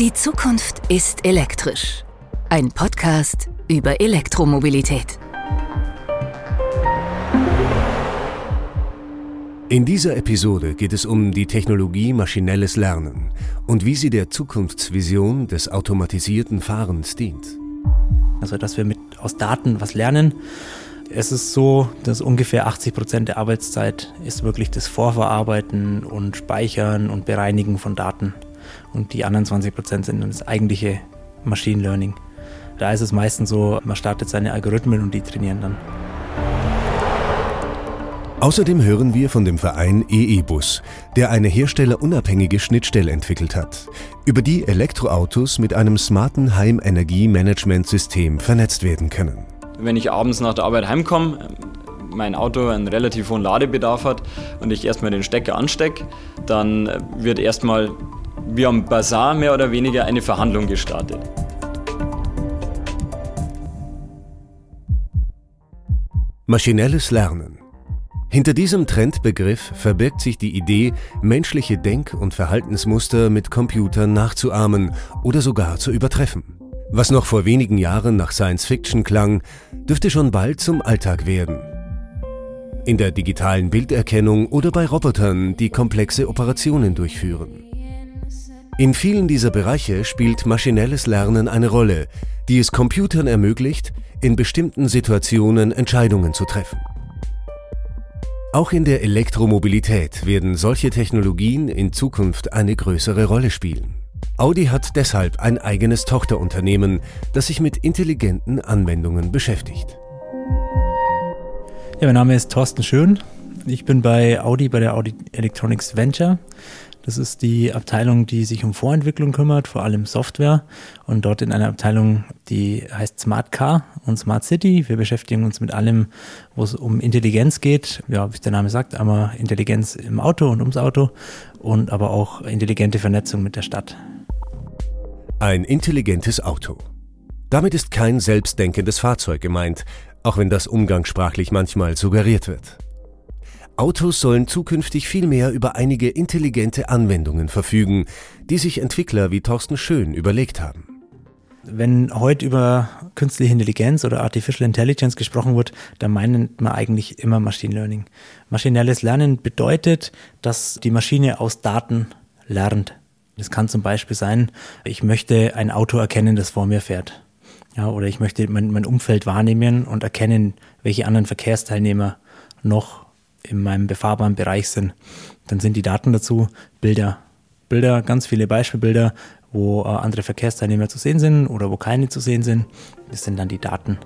Die Zukunft ist elektrisch. Ein Podcast über Elektromobilität. In dieser Episode geht es um die Technologie maschinelles Lernen und wie sie der Zukunftsvision des automatisierten Fahrens dient. Also, dass wir aus Daten was lernen. Es ist so, dass ungefähr 80% der Arbeitszeit ist wirklich das Vorverarbeiten und Speichern und Bereinigen von Daten. Und die anderen 20% sind das eigentliche Machine Learning. Da ist es meistens so, man startet seine Algorithmen und die trainieren dann. Außerdem hören wir von dem Verein EEBUS, der eine herstellerunabhängige Schnittstelle entwickelt hat, über die Elektroautos mit einem smarten Heimenergiemanagementsystem vernetzt werden können. Wenn ich abends nach der Arbeit heimkomme, mein Auto einen relativ hohen Ladebedarf hat und ich erstmal den Stecker anstecke, dann wird erstmal wie am Bazar mehr oder weniger eine Verhandlung gestartet. Maschinelles Lernen. Hinter diesem Trendbegriff verbirgt sich die Idee, menschliche Denk- und Verhaltensmuster mit Computern nachzuahmen oder sogar zu übertreffen. Was noch vor wenigen Jahren nach Science-Fiction klang, dürfte schon bald zum Alltag werden. In der digitalen Bilderkennung oder bei Robotern, die komplexe Operationen durchführen. In vielen dieser Bereiche spielt maschinelles Lernen eine Rolle, die es Computern ermöglicht, in bestimmten Situationen Entscheidungen zu treffen. Auch in der Elektromobilität werden solche Technologien in Zukunft eine größere Rolle spielen. Audi hat deshalb ein eigenes Tochterunternehmen, das sich mit intelligenten Anwendungen beschäftigt. Ja, mein Name ist Torsten Schön. Ich bin bei Audi, bei der Audi Electronics Venture. Das ist die Abteilung, die sich um Vorentwicklung kümmert, vor allem Software. Und dort in einer Abteilung, die heißt Smart Car und Smart City. Wir beschäftigen uns mit allem, wo es um Intelligenz geht. Ja, wie der Name sagt, einmal Intelligenz im Auto und ums Auto und aber auch intelligente Vernetzung mit der Stadt. Ein intelligentes Auto. Damit ist kein selbstdenkendes Fahrzeug gemeint, auch wenn das umgangssprachlich manchmal suggeriert wird. Autos sollen zukünftig viel mehr über einige intelligente Anwendungen verfügen, die sich Entwickler wie Torsten Schön überlegt haben. Wenn heute über künstliche Intelligenz oder Artificial Intelligence gesprochen wird, dann meint man eigentlich immer Machine Learning. Maschinelles Lernen bedeutet, dass die Maschine aus Daten lernt. Das kann zum Beispiel sein, ich möchte ein Auto erkennen, das vor mir fährt. Ja, oder ich möchte mein Umfeld wahrnehmen und erkennen, welche anderen Verkehrsteilnehmer noch in meinem befahrbaren Bereich sind. Dann sind die Daten dazu Bilder. Bilder, ganz viele Beispielbilder, wo andere Verkehrsteilnehmer zu sehen sind oder wo keine zu sehen sind. Das sind dann die Daten.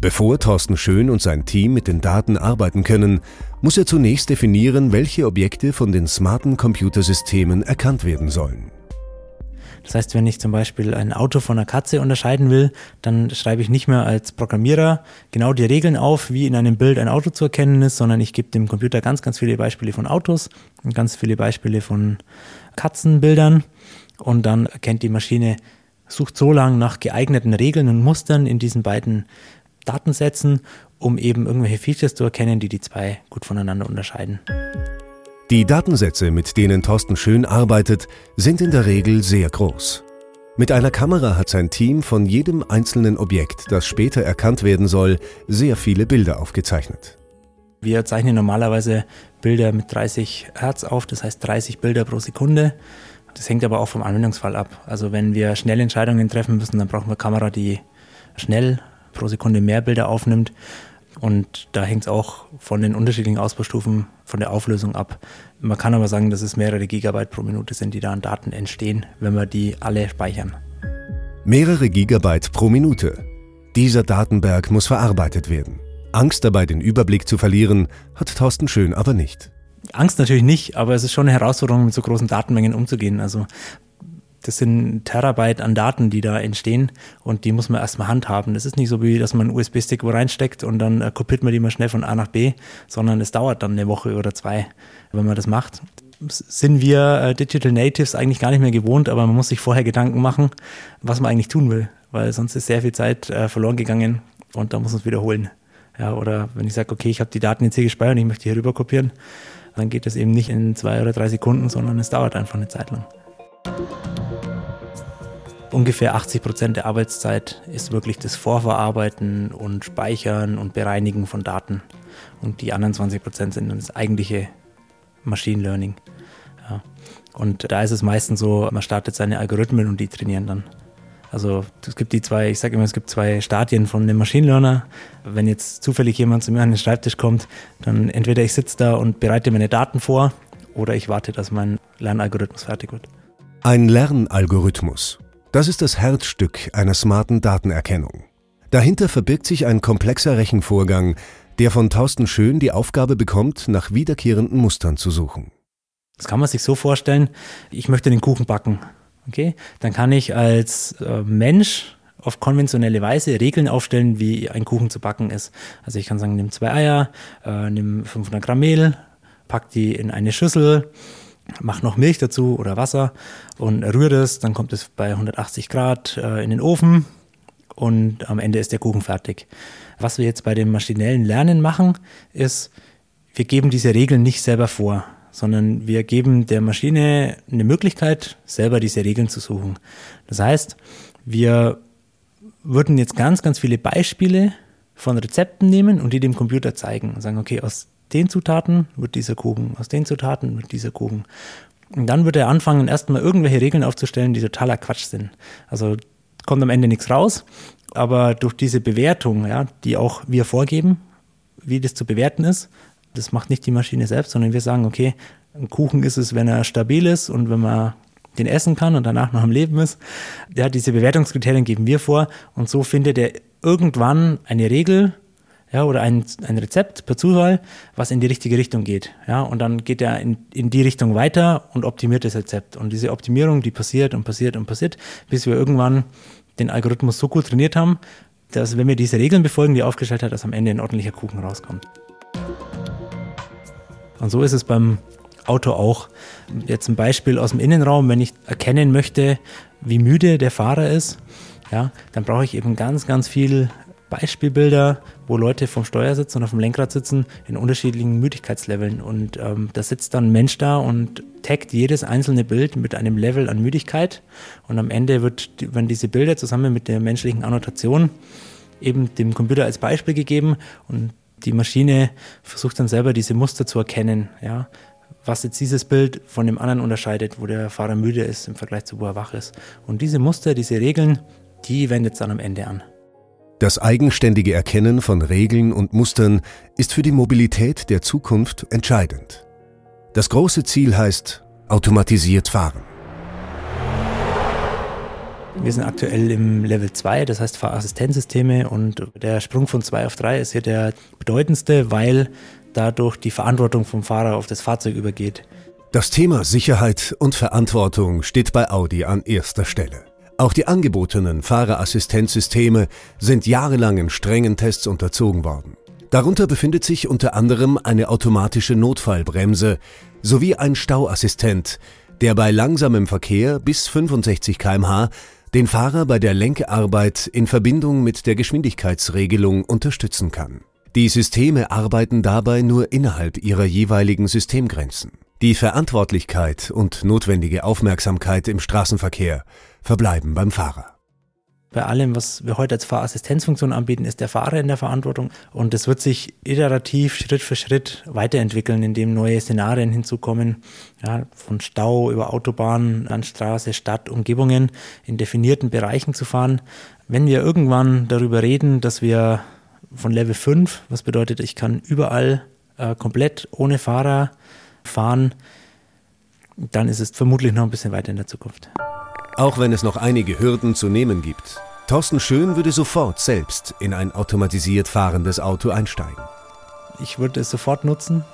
Bevor Torsten Schön und sein Team mit den Daten arbeiten können, muss er zunächst definieren, welche Objekte von den smarten Computersystemen erkannt werden sollen. Das heißt, wenn ich zum Beispiel ein Auto von einer Katze unterscheiden will, dann schreibe ich nicht mehr als Programmierer genau die Regeln auf, wie in einem Bild ein Auto zu erkennen ist, sondern ich gebe dem Computer ganz, ganz viele Beispiele von Autos und ganz viele Beispiele von Katzenbildern. Und dann erkennt die Maschine, sucht so lange nach geeigneten Regeln und Mustern in diesen beiden Datensätzen, um eben irgendwelche Features zu erkennen, die zwei gut voneinander unterscheiden. Die Datensätze, mit denen Torsten Schön arbeitet, sind in der Regel sehr groß. Mit einer Kamera hat sein Team von jedem einzelnen Objekt, das später erkannt werden soll, sehr viele Bilder aufgezeichnet. Wir zeichnen normalerweise Bilder mit 30 Hertz auf, das heißt 30 Bilder pro Sekunde. Das hängt aber auch vom Anwendungsfall ab. Also wenn wir schnell Entscheidungen treffen müssen, dann brauchen wir eine Kamera, die schnell pro Sekunde mehr Bilder aufnimmt. Und da hängt es auch von den unterschiedlichen Ausbaustufen von der Auflösung ab. Man kann aber sagen, dass es mehrere Gigabyte pro Minute sind, die da an Daten entstehen, wenn wir die alle speichern. Mehrere Gigabyte pro Minute. Dieser Datenberg muss verarbeitet werden. Angst dabei, den Überblick zu verlieren, hat Torsten Schön aber nicht. Angst natürlich nicht, aber es ist schon eine Herausforderung, mit so großen Datenmengen umzugehen. Also das sind Terabyte an Daten, die da entstehen und die muss man erstmal handhaben. Das ist nicht so, wie dass man einen USB-Stick wo reinsteckt und dann kopiert man die mal schnell von A nach B, sondern es dauert dann eine Woche oder zwei, wenn man das macht. Sind wir Digital Natives eigentlich gar nicht mehr gewohnt, aber man muss sich vorher Gedanken machen, was man eigentlich tun will, weil sonst ist sehr viel Zeit verloren gegangen und da muss man es wiederholen. Ja, oder wenn ich sage, okay, ich habe die Daten jetzt hier gespeichert und ich möchte hier rüber kopieren, dann geht das eben nicht in 2 oder 3 Sekunden, sondern es dauert einfach eine Zeit lang. Ungefähr 80% der Arbeitszeit ist wirklich das Vorverarbeiten und Speichern und Bereinigen von Daten. Und die anderen 20% sind dann das eigentliche Machine Learning. Ja. Und da ist es meistens so, man startet seine Algorithmen und die trainieren dann. Also es gibt zwei Stadien von einem Machine Learner. Wenn jetzt zufällig jemand zu mir an den Schreibtisch kommt, dann entweder ich sitze da und bereite meine Daten vor oder ich warte, dass mein Lernalgorithmus fertig wird. Ein Lernalgorithmus. Das ist das Herzstück einer smarten Datenerkennung. Dahinter verbirgt sich ein komplexer Rechenvorgang, der von Torsten Schön die Aufgabe bekommt, nach wiederkehrenden Mustern zu suchen. Das kann man sich so vorstellen, ich möchte den Kuchen backen. Okay? Dann kann ich als Mensch auf konventionelle Weise Regeln aufstellen, wie ein Kuchen zu backen ist. Also ich kann sagen, nimm 2 Eier, nimm 500 Gramm Mehl, pack die in eine Schüssel, mach noch Milch dazu oder Wasser und rühre das, dann kommt es bei 180 Grad in den Ofen und am Ende ist der Kuchen fertig. Was wir jetzt bei dem maschinellen Lernen machen, ist, wir geben diese Regeln nicht selber vor, sondern wir geben der Maschine eine Möglichkeit, selber diese Regeln zu suchen. Das heißt, wir würden jetzt ganz, ganz viele Beispiele von Rezepten nehmen und die dem Computer zeigen und sagen, okay, aus den Zutaten wird dieser Kuchen, aus den Zutaten wird dieser Kuchen. Und dann wird er anfangen, erstmal irgendwelche Regeln aufzustellen, die totaler Quatsch sind. Also kommt am Ende nichts raus, aber durch diese Bewertung, ja, die auch wir vorgeben, wie das zu bewerten ist, das macht nicht die Maschine selbst, sondern wir sagen, okay, ein Kuchen ist es, wenn er stabil ist und wenn man den essen kann und danach noch am Leben ist. Ja, diese Bewertungskriterien geben wir vor und so findet er irgendwann eine Regel, ja, oder ein Rezept per Zufall, was in die richtige Richtung geht. Ja, und dann geht er in die Richtung weiter und optimiert das Rezept. Und diese Optimierung, die passiert und passiert und passiert, bis wir irgendwann den Algorithmus so gut trainiert haben, dass wenn wir diese Regeln befolgen, die er aufgestellt hat, dass am Ende ein ordentlicher Kuchen rauskommt. Und so ist es beim Auto auch. Jetzt ein Beispiel aus dem Innenraum, wenn ich erkennen möchte, wie müde der Fahrer ist, ja, dann brauche ich eben ganz, ganz viel Beispielbilder, wo Leute vom Steuer sitzen und auf dem Lenkrad sitzen, in unterschiedlichen Müdigkeitsleveln. Und da sitzt dann ein Mensch da und taggt jedes einzelne Bild mit einem Level an Müdigkeit. Und am Ende werden diese Bilder zusammen mit der menschlichen Annotation eben dem Computer als Beispiel gegeben. Und die Maschine versucht dann selber diese Muster zu erkennen, ja, was jetzt dieses Bild von dem anderen unterscheidet, wo der Fahrer müde ist im Vergleich zu, wo er wach ist. Und diese Muster, diese Regeln, die wendet es dann am Ende an. Das eigenständige Erkennen von Regeln und Mustern ist für die Mobilität der Zukunft entscheidend. Das große Ziel heißt automatisiert fahren. Wir sind aktuell im Level 2, das heißt Fahrassistenzsysteme, und der Sprung von 2 auf 3 ist hier der bedeutendste, weil dadurch die Verantwortung vom Fahrer auf das Fahrzeug übergeht. Das Thema Sicherheit und Verantwortung steht bei Audi an erster Stelle. Auch die angebotenen Fahrerassistenzsysteme sind jahrelangen strengen Tests unterzogen worden. Darunter befindet sich unter anderem eine automatische Notfallbremse sowie ein Stauassistent, der bei langsamem Verkehr bis 65 km/h den Fahrer bei der Lenkarbeit in Verbindung mit der Geschwindigkeitsregelung unterstützen kann. Die Systeme arbeiten dabei nur innerhalb ihrer jeweiligen Systemgrenzen. Die Verantwortlichkeit und notwendige Aufmerksamkeit im Straßenverkehr verbleiben beim Fahrer. Bei allem, was wir heute als Fahrassistenzfunktion anbieten, ist der Fahrer in der Verantwortung. Und das wird sich iterativ, Schritt für Schritt weiterentwickeln, indem neue Szenarien hinzukommen. Ja, von Stau über Autobahn, Landstraße, Stadt, Umgebungen in definierten Bereichen zu fahren. Wenn wir irgendwann darüber reden, dass wir von Level 5, was bedeutet, ich kann überall komplett ohne Fahrer fahren, dann ist es vermutlich noch ein bisschen weiter in der Zukunft. Auch wenn es noch einige Hürden zu nehmen gibt, Torsten Schön würde sofort selbst in ein automatisiert fahrendes Auto einsteigen. Ich würde es sofort nutzen,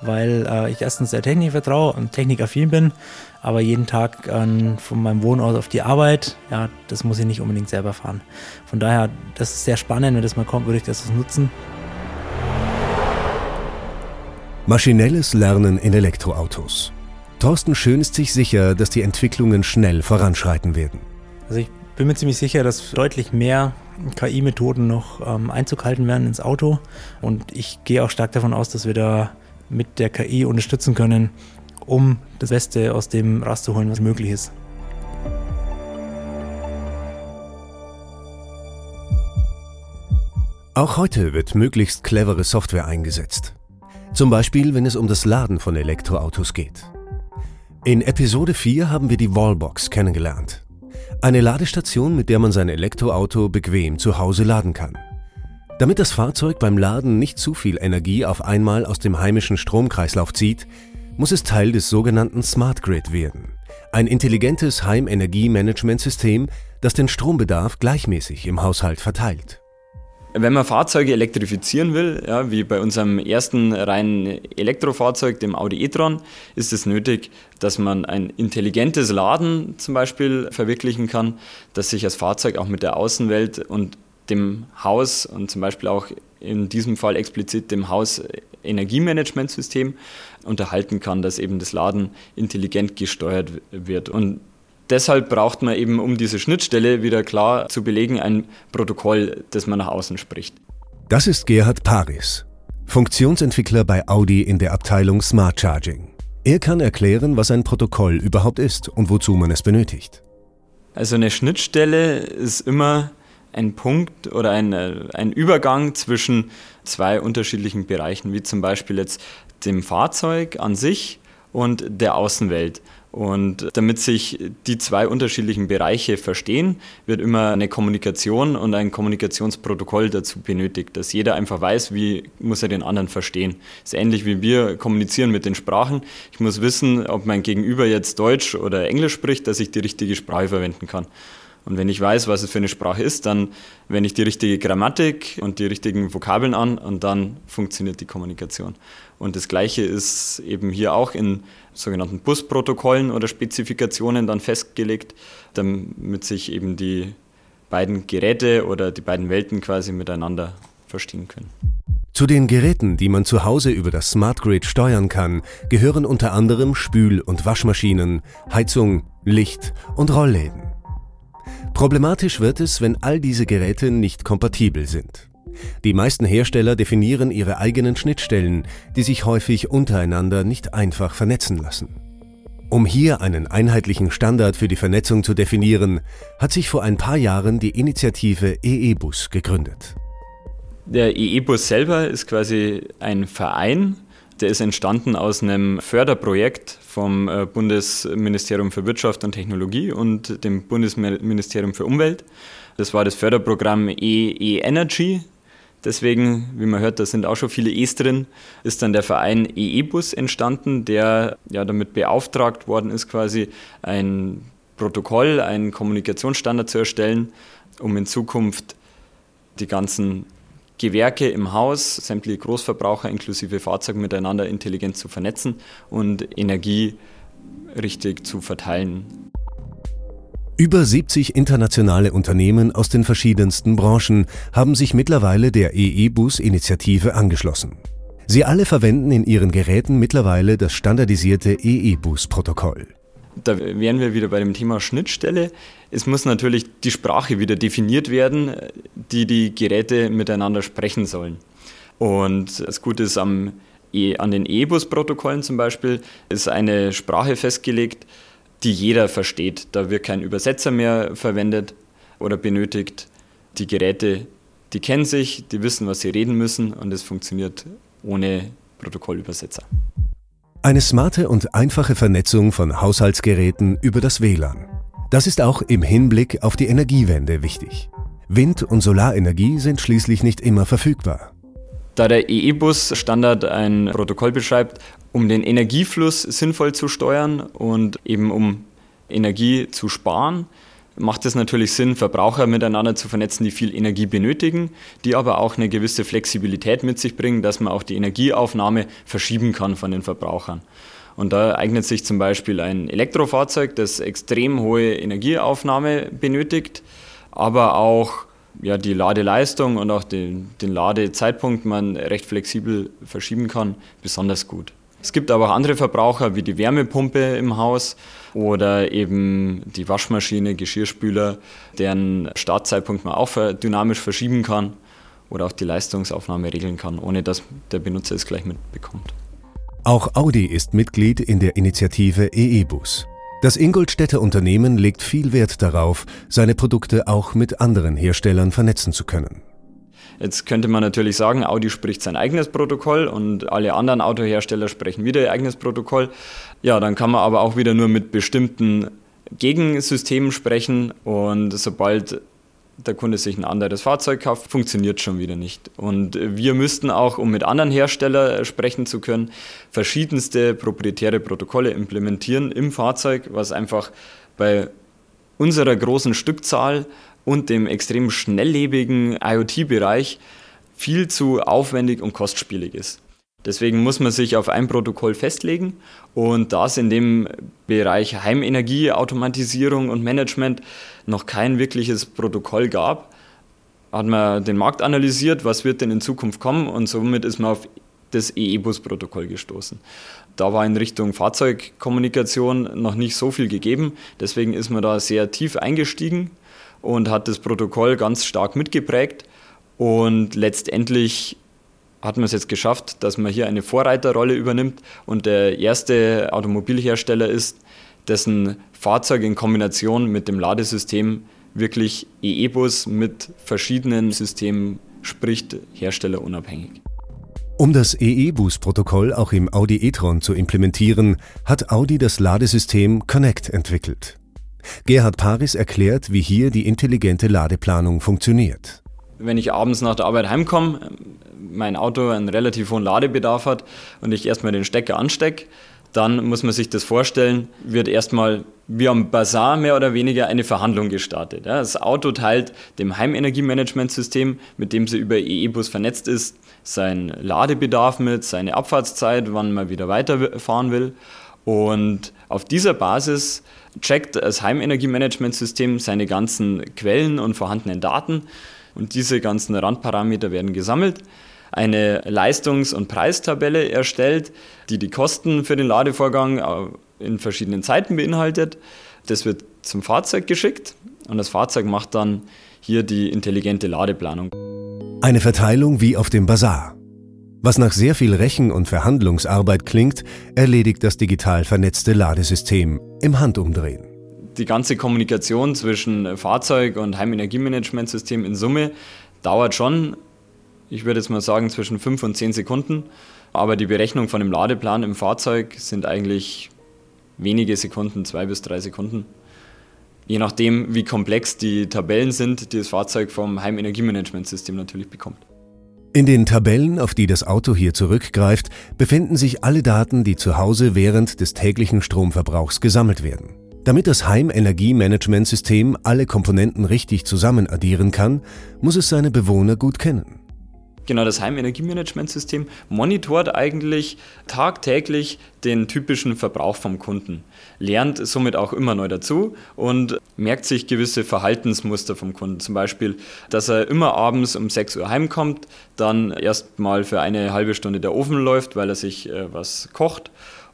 weil ich erstens der Technik vertraue und technikaffin bin, aber jeden Tag von meinem Wohnort auf die Arbeit, ja, das muss ich nicht unbedingt selber fahren. Von daher, das ist sehr spannend, wenn das mal kommt, würde ich das nutzen. Maschinelles Lernen in Elektroautos. Torsten Schön ist sich sicher, dass die Entwicklungen schnell voranschreiten werden. Also ich bin mir ziemlich sicher, dass deutlich mehr KI-Methoden noch Einzug halten werden ins Auto. Und ich gehe auch stark davon aus, dass wir da mit der KI unterstützen können, um das Beste aus dem rauszuholen, was möglich ist. Auch heute wird möglichst clevere Software eingesetzt. Zum Beispiel, wenn es um das Laden von Elektroautos geht. In Episode 4 haben wir die Wallbox kennengelernt. Eine Ladestation, mit der man sein Elektroauto bequem zu Hause laden kann. Damit das Fahrzeug beim Laden nicht zu viel Energie auf einmal aus dem heimischen Stromkreislauf zieht, muss es Teil des sogenannten Smart Grid werden. Ein intelligentes Heimenergiemanagementsystem, das den Strombedarf gleichmäßig im Haushalt verteilt. Wenn man Fahrzeuge elektrifizieren will, ja, wie bei unserem ersten reinen Elektrofahrzeug, dem Audi e-tron, ist es nötig, dass man ein intelligentes Laden zum Beispiel verwirklichen kann, dass sich das Fahrzeug auch mit der Außenwelt und dem Haus und zum Beispiel auch in diesem Fall explizit dem Haus Energiemanagementsystem unterhalten kann, dass eben das Laden intelligent gesteuert wird. Und deshalb braucht man eben, um diese Schnittstelle wieder klar zu belegen, ein Protokoll, das man nach außen spricht. Das ist Gerhard Paris, Funktionsentwickler bei Audi in der Abteilung Smart Charging. Er kann erklären, was ein Protokoll überhaupt ist und wozu man es benötigt. Also eine Schnittstelle ist immer ein Punkt oder ein Übergang zwischen zwei unterschiedlichen Bereichen, wie zum Beispiel jetzt dem Fahrzeug an sich und der Außenwelt. Und damit sich die zwei unterschiedlichen Bereiche verstehen, wird immer eine Kommunikation und ein Kommunikationsprotokoll dazu benötigt, dass jeder einfach weiß, wie muss er den anderen verstehen. Das ist ähnlich wie wir kommunizieren mit den Sprachen. Ich muss wissen, ob mein Gegenüber jetzt Deutsch oder Englisch spricht, dass ich die richtige Sprache verwenden kann. Und wenn ich weiß, was es für eine Sprache ist, dann wende ich die richtige Grammatik und die richtigen Vokabeln an und dann funktioniert die Kommunikation. Und das Gleiche ist eben hier auch in sogenannten Busprotokollen oder Spezifikationen dann festgelegt, damit sich eben die beiden Geräte oder die beiden Welten quasi miteinander verstehen können. Zu den Geräten, die man zu Hause über das Smart Grid steuern kann, gehören unter anderem Spül- und Waschmaschinen, Heizung, Licht und Rollläden. Problematisch wird es, wenn all diese Geräte nicht kompatibel sind. Die meisten Hersteller definieren ihre eigenen Schnittstellen, die sich häufig untereinander nicht einfach vernetzen lassen. Um hier einen einheitlichen Standard für die Vernetzung zu definieren, hat sich vor ein paar Jahren die Initiative EEBUS gegründet. Der EEBUS selber ist quasi ein Verein, der ist entstanden aus einem Förderprojekt vom Bundesministerium für Wirtschaft und Technologie und dem Bundesministerium für Umwelt. Das war das Förderprogramm EE-Energy. Deswegen, wie man hört, da sind auch schon viele E's drin, ist dann der Verein EEBUS entstanden, der ja damit beauftragt worden ist, quasi ein Protokoll, einen Kommunikationsstandard zu erstellen, um in Zukunft die ganzen Gewerke im Haus, sämtliche Großverbraucher inklusive Fahrzeuge miteinander intelligent zu vernetzen und Energie richtig zu verteilen. Über 70 internationale Unternehmen aus den verschiedensten Branchen haben sich mittlerweile der EEBUS-Initiative angeschlossen. Sie alle verwenden in ihren Geräten mittlerweile das standardisierte EEBUS-Protokoll. Da wären wir wieder bei dem Thema Schnittstelle. Es muss natürlich die Sprache wieder definiert werden, die die Geräte miteinander sprechen sollen. Und das Gute ist an den EEBUS-Protokollen zum Beispiel, ist eine Sprache festgelegt, die jeder versteht. Da wird kein Übersetzer mehr verwendet oder benötigt. Die Geräte, die kennen sich, die wissen, was sie reden müssen und es funktioniert ohne Protokollübersetzer. Eine smarte und einfache Vernetzung von Haushaltsgeräten über das WLAN. Das ist auch im Hinblick auf die Energiewende wichtig. Wind- und Solarenergie sind schließlich nicht immer verfügbar. Da der EEBUS-Standard ein Protokoll beschreibt, um den Energiefluss sinnvoll zu steuern und eben um Energie zu sparen, macht es natürlich Sinn, Verbraucher miteinander zu vernetzen, die viel Energie benötigen, die aber auch eine gewisse Flexibilität mit sich bringen, dass man auch die Energieaufnahme verschieben kann von den Verbrauchern. Und da eignet sich zum Beispiel ein Elektrofahrzeug, das extrem hohe Energieaufnahme benötigt, aber auch ja, die Ladeleistung und auch den Ladezeitpunkt man recht flexibel verschieben kann, besonders gut. Es gibt aber auch andere Verbraucher wie die Wärmepumpe im Haus oder eben die Waschmaschine, Geschirrspüler, deren Startzeitpunkt man auch dynamisch verschieben kann oder auch die Leistungsaufnahme regeln kann, ohne dass der Benutzer es gleich mitbekommt. Auch Audi ist Mitglied in der Initiative EEBUS. Das Ingolstädter Unternehmen legt viel Wert darauf, seine Produkte auch mit anderen Herstellern vernetzen zu können. Jetzt könnte man natürlich sagen, Audi spricht sein eigenes Protokoll und alle anderen Autohersteller sprechen wieder ihr eigenes Protokoll. Ja, dann kann man aber auch wieder nur mit bestimmten Gegensystemen sprechen und sobald der Kunde sich ein anderes Fahrzeug kauft, funktioniert schon wieder nicht. Und wir müssten auch, um mit anderen Herstellern sprechen zu können, verschiedenste proprietäre Protokolle implementieren im Fahrzeug, was einfach bei unserer großen Stückzahl und dem extrem schnelllebigen IoT-Bereich viel zu aufwendig und kostspielig ist. Deswegen muss man sich auf ein Protokoll festlegen und da es in dem Bereich Heimenergie, Automatisierung und Management noch kein wirkliches Protokoll gab, hat man den Markt analysiert, was wird denn in Zukunft kommen und somit ist man auf das EEBUS-Protokoll gestoßen. Da war in Richtung Fahrzeugkommunikation noch nicht so viel gegeben, deswegen ist man da sehr tief eingestiegen und hat das Protokoll ganz stark mitgeprägt und letztendlich hat man es jetzt geschafft, dass man hier eine Vorreiterrolle übernimmt und der erste Automobilhersteller ist, dessen Fahrzeug in Kombination mit dem Ladesystem wirklich EEBUS mit verschiedenen Systemen spricht, herstellerunabhängig. Um das EEBUS-Protokoll auch im Audi e-tron zu implementieren, hat Audi das Ladesystem Connect entwickelt. Gerhard Paris erklärt, wie hier die intelligente Ladeplanung funktioniert. Wenn ich abends nach der Arbeit heimkomme, mein Auto einen relativ hohen Ladebedarf hat und ich erstmal den Stecker anstecke, dann muss man sich das vorstellen, wird erstmal wie am Bazar mehr oder weniger eine Verhandlung gestartet. Das Auto teilt dem Heimenergiemanagementsystem, mit dem sie über EEBUS vernetzt ist, seinen Ladebedarf mit, seine Abfahrtszeit, wann man wieder weiterfahren will. Und auf dieser Basis checkt das Heimenergiemanagementsystem seine ganzen Quellen und vorhandenen Daten. Und diese ganzen Randparameter werden gesammelt, eine Leistungs- und Preistabelle erstellt, die die Kosten für den Ladevorgang in verschiedenen Zeiten beinhaltet. Das wird zum Fahrzeug geschickt und das Fahrzeug macht dann hier die intelligente Ladeplanung. Eine Verteilung wie auf dem Bazar. Was nach sehr viel Rechen- und Verhandlungsarbeit klingt, erledigt das digital vernetzte Ladesystem im Handumdrehen. Die ganze Kommunikation zwischen Fahrzeug und Heimenergiemanagementsystem in Summe dauert schon, ich würde jetzt mal sagen, zwischen 5 und 10 Sekunden. Aber die Berechnung von dem Ladeplan im Fahrzeug sind eigentlich wenige Sekunden, 2 bis 3 Sekunden. Je nachdem, wie komplex die Tabellen sind, die das Fahrzeug vom Heimenergiemanagementsystem natürlich bekommt. In den Tabellen, auf die das Auto hier zurückgreift, befinden sich alle Daten, die zu Hause während des täglichen Stromverbrauchs gesammelt werden. Damit das Heimenergiemanagementsystem alle Komponenten richtig zusammenaddieren kann, muss es seine Bewohner gut kennen. Genau, das Heimenergiemanagementsystem monitort eigentlich tagtäglich den typischen Verbrauch vom Kunden, lernt somit auch immer neu dazu und merkt sich gewisse Verhaltensmuster vom Kunden. Zum Beispiel, dass er immer abends um 6 Uhr heimkommt, dann erst mal für eine halbe Stunde der Ofen läuft, weil er sich was kocht.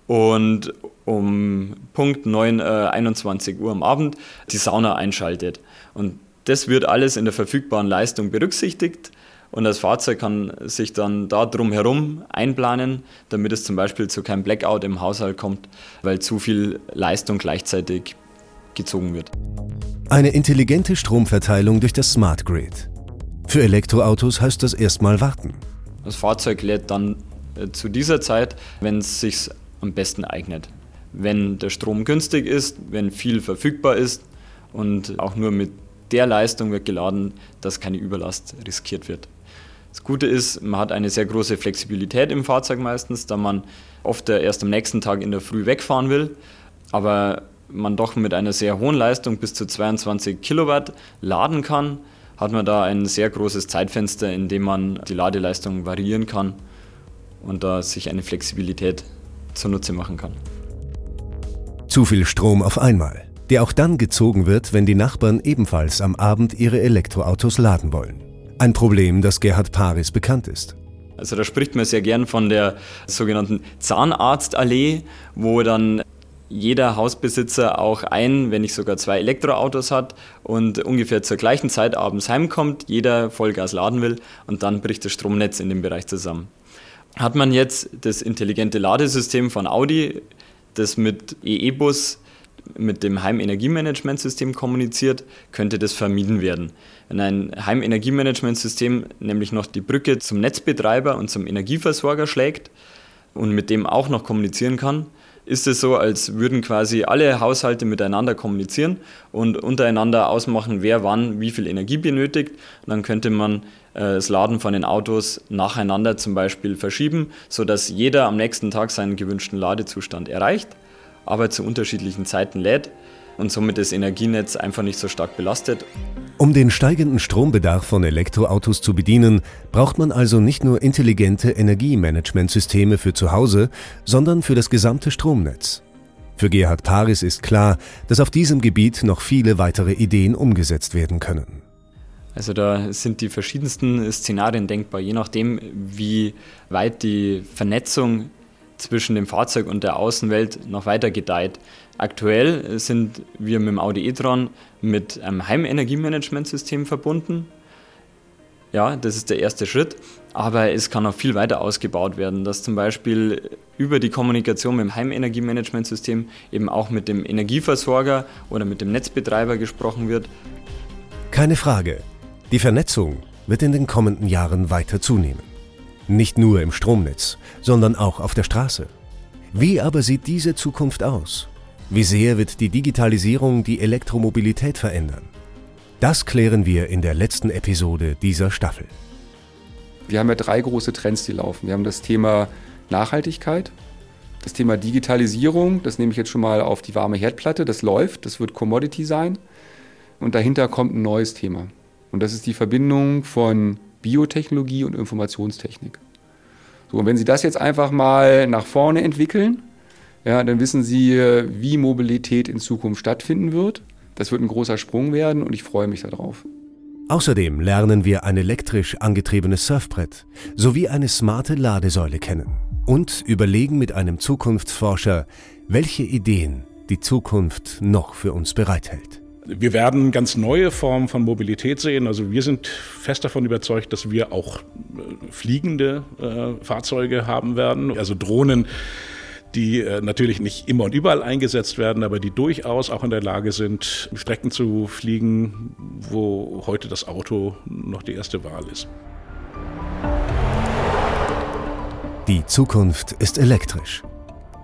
Und um Punkt 21 Uhr am Abend die Sauna einschaltet. Und das wird alles in der verfügbaren Leistung berücksichtigt und das Fahrzeug kann sich dann da drumherum einplanen, damit es zum Beispiel zu keinem Blackout im Haushalt kommt, weil zu viel Leistung gleichzeitig gezogen wird. Eine intelligente Stromverteilung durch das Smart Grid. Für Elektroautos heißt das erstmal warten. Das Fahrzeug lädt dann zu dieser Zeit, wenn es sich am besten eignet. Wenn der Strom günstig ist, wenn viel verfügbar ist und auch nur mit der Leistung wird geladen, dass keine Überlast riskiert wird. Das Gute ist, man hat eine sehr große Flexibilität im Fahrzeug meistens, da man oft erst am nächsten Tag in der Früh wegfahren will, aber man doch mit einer sehr hohen Leistung bis zu 22 Kilowatt laden kann, hat man da ein sehr großes Zeitfenster, in dem man die Ladeleistung variieren kann und da sich eine Flexibilität zunutze machen kann. Zu viel Strom auf einmal, der auch dann gezogen wird, wenn die Nachbarn ebenfalls am Abend ihre Elektroautos laden wollen. Ein Problem, das Gerhard Paris bekannt ist. Also da spricht man sehr gern von der sogenannten Zahnarztallee, wo dann jeder Hausbesitzer auch ein, wenn nicht sogar 2 Elektroautos hat und ungefähr zur gleichen Zeit abends heimkommt, jeder Vollgas laden will und dann bricht das Stromnetz in dem Bereich zusammen. Hat man jetzt das intelligente Ladesystem von Audi, das mit EEBUS mit dem Heimenergiemanagementsystem kommuniziert, könnte das vermieden werden. Wenn ein Heimenergiemanagementsystem nämlich noch die Brücke zum Netzbetreiber und zum Energieversorger schlägt und mit dem auch noch kommunizieren kann, ist es so, als würden quasi alle Haushalte miteinander kommunizieren und untereinander ausmachen, wer wann wie viel Energie benötigt. Und dann könnte man das Laden von den Autos nacheinander zum Beispiel verschieben, sodass jeder am nächsten Tag seinen gewünschten Ladezustand erreicht, aber zu unterschiedlichen Zeiten lädt und somit das Energienetz einfach nicht so stark belastet. Um den steigenden Strombedarf von Elektroautos zu bedienen, braucht man also nicht nur intelligente Energiemanagementsysteme für zu Hause, sondern für das gesamte Stromnetz. Für Gerhard Paris ist klar, dass auf diesem Gebiet noch viele weitere Ideen umgesetzt werden können. Also da sind die verschiedensten Szenarien denkbar, je nachdem, wie weit die Vernetzung zwischen dem Fahrzeug und der Außenwelt noch weiter gedeiht. Aktuell sind wir mit dem Audi e-tron mit einem Heimenergiemanagementsystem verbunden. Ja, das ist der erste Schritt, aber es kann noch viel weiter ausgebaut werden, dass zum Beispiel über die Kommunikation mit dem Heimenergiemanagementsystem eben auch mit dem Energieversorger oder mit dem Netzbetreiber gesprochen wird. Keine Frage, die Vernetzung wird in den kommenden Jahren weiter zunehmen. Nicht nur im Stromnetz, sondern auch auf der Straße. Wie aber sieht diese Zukunft aus? Wie sehr wird die Digitalisierung die Elektromobilität verändern? Das klären wir in der letzten Episode dieser Staffel. Wir haben ja 3 große Trends, die laufen. Wir haben das Thema Nachhaltigkeit, das Thema Digitalisierung, das nehme ich jetzt schon mal auf die warme Herdplatte, das läuft, das wird Commodity sein. Und dahinter kommt ein neues Thema. Und das ist die Verbindung von Biotechnologie und Informationstechnik. So, und wenn Sie das jetzt einfach mal nach vorne entwickeln, ja, dann wissen Sie, wie Mobilität in Zukunft stattfinden wird. Das wird ein großer Sprung werden und ich freue mich darauf. Außerdem lernen wir ein elektrisch angetriebenes Surfbrett sowie eine smarte Ladesäule kennen und überlegen mit einem Zukunftsforscher, welche Ideen die Zukunft noch für uns bereithält. Wir werden ganz neue Formen von Mobilität sehen. Also wir sind fest davon überzeugt, dass wir auch fliegende Fahrzeuge haben werden. Also Drohnen, die natürlich nicht immer und überall eingesetzt werden, aber die durchaus auch in der Lage sind, Strecken zu fliegen, wo heute das Auto noch die erste Wahl ist. Die Zukunft ist elektrisch.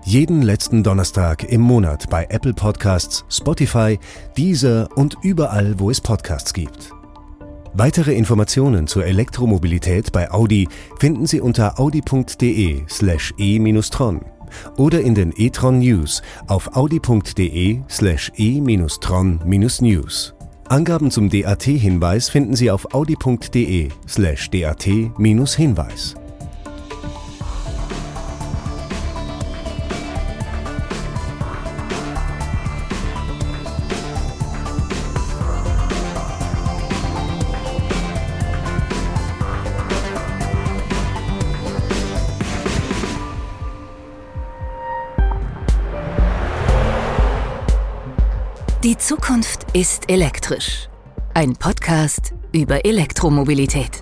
Jeden letzten Donnerstag im Monat bei Apple Podcasts, Spotify, Deezer und überall, wo es Podcasts gibt. Weitere Informationen zur Elektromobilität bei Audi finden Sie unter audi.de/e-tron oder in den e-tron News auf audi.de/e-tron-news. Angaben zum DAT-Hinweis finden Sie auf audi.de/dat-hinweis. Die Zukunft ist elektrisch. Ein Podcast über Elektromobilität.